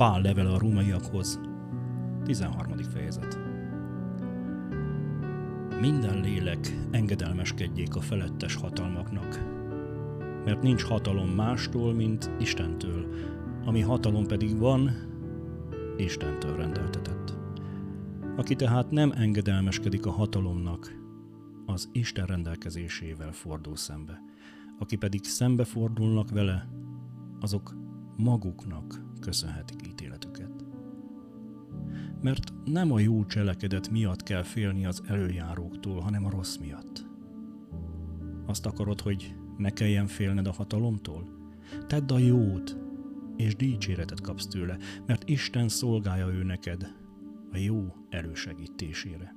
Pál levele a rómaiakhoz, 13. fejezet. Minden lélek engedelmeskedjék a felettes hatalmaknak, mert nincs hatalom mástól, mint Istentől, ami hatalom pedig van, Istentől rendeltetett. Aki tehát nem engedelmeskedik a hatalomnak, az Isten rendelkezésével fordul szembe. Aki pedig szembefordulnak vele, azok maguknak köszönhetik ítéletüket. Mert nem a jó cselekedet miatt kell félni az előjáróktól, hanem a rossz miatt. Azt akarod, hogy ne kelljen félned a hatalomtól? Tedd a jót, és dicséretet kapsz tőle, mert Isten szolgálja ő neked a jó elősegítésére.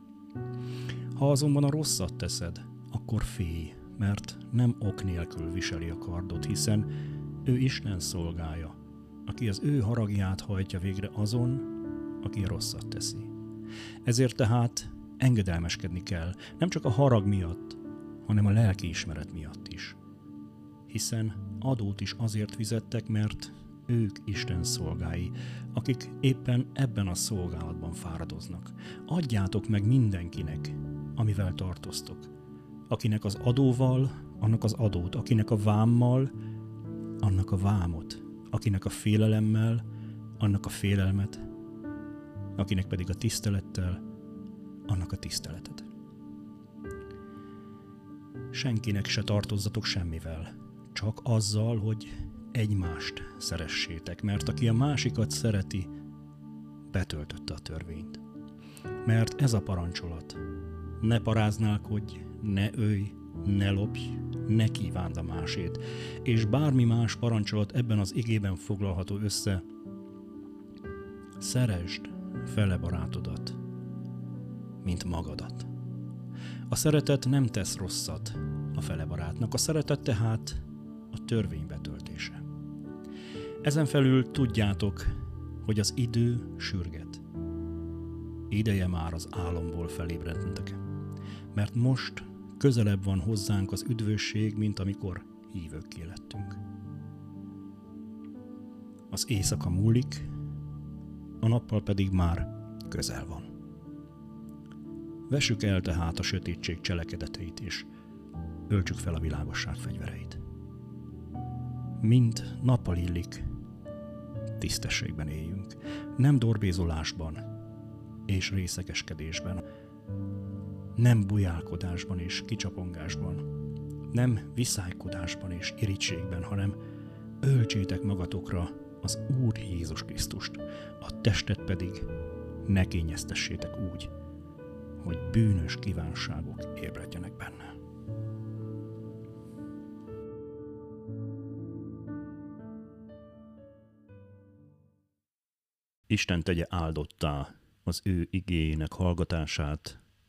Ha azonban a rosszat teszed, akkor félj, mert nem ok nélkül viseli a kardot, hiszen ő Isten szolgálja, aki az ő haragját hajtja végre azon, aki rosszat teszi. Ezért tehát engedelmeskedni kell, nem csak a harag miatt, hanem a lelkiismeret miatt is. Hiszen adót is azért fizettek, mert ők Isten szolgái, akik éppen ebben a szolgálatban fáradoznak. Adjátok meg mindenkinek, amivel tartoztok. Akinek az adóval, annak az adót, akinek a vámmal, annak a vámot, akinek a félelemmel, annak a félelmet, akinek pedig a tisztelettel, annak a tiszteletet. Senkinek se tartozzatok semmivel, csak azzal, hogy egymást szeressétek, mert aki a másikat szereti, betöltötte a törvényt. Mert ez a parancsolat: ne paráználkodj, ne ölj, ne lopj, ne kívánd a másét, és bármi más parancsolat ebben az igében foglalható össze: szeresd fele barátodat, mint magadat. A szeretet nem tesz rosszat a fele barátnak, a szeretet tehát a törvény betöltése. Ezen felül tudjátok, hogy az idő sürget. Ideje már az álomból felébrednetek, mert most közelebb van hozzánk az üdvösség, mint amikor hívőkké lettünk. Az éjszaka múlik, a nappal pedig már közel van. Vessük el tehát a sötétség cselekedeteit, és öltsük fel a világosság fegyvereit. Mint nappal illik, tisztességben éljünk, nem dorbézolásban és részegeskedésben, nem bujálkodásban és kicsapongásban, nem viszálykodásban és irítségben, hanem öltsétek magatokra az Úr Jézus Krisztust, a testet pedig ne kényeztessétek úgy, hogy bűnös kívánságok ébredjenek benne. Isten tegye áldottá az ő igéjének hallgatását,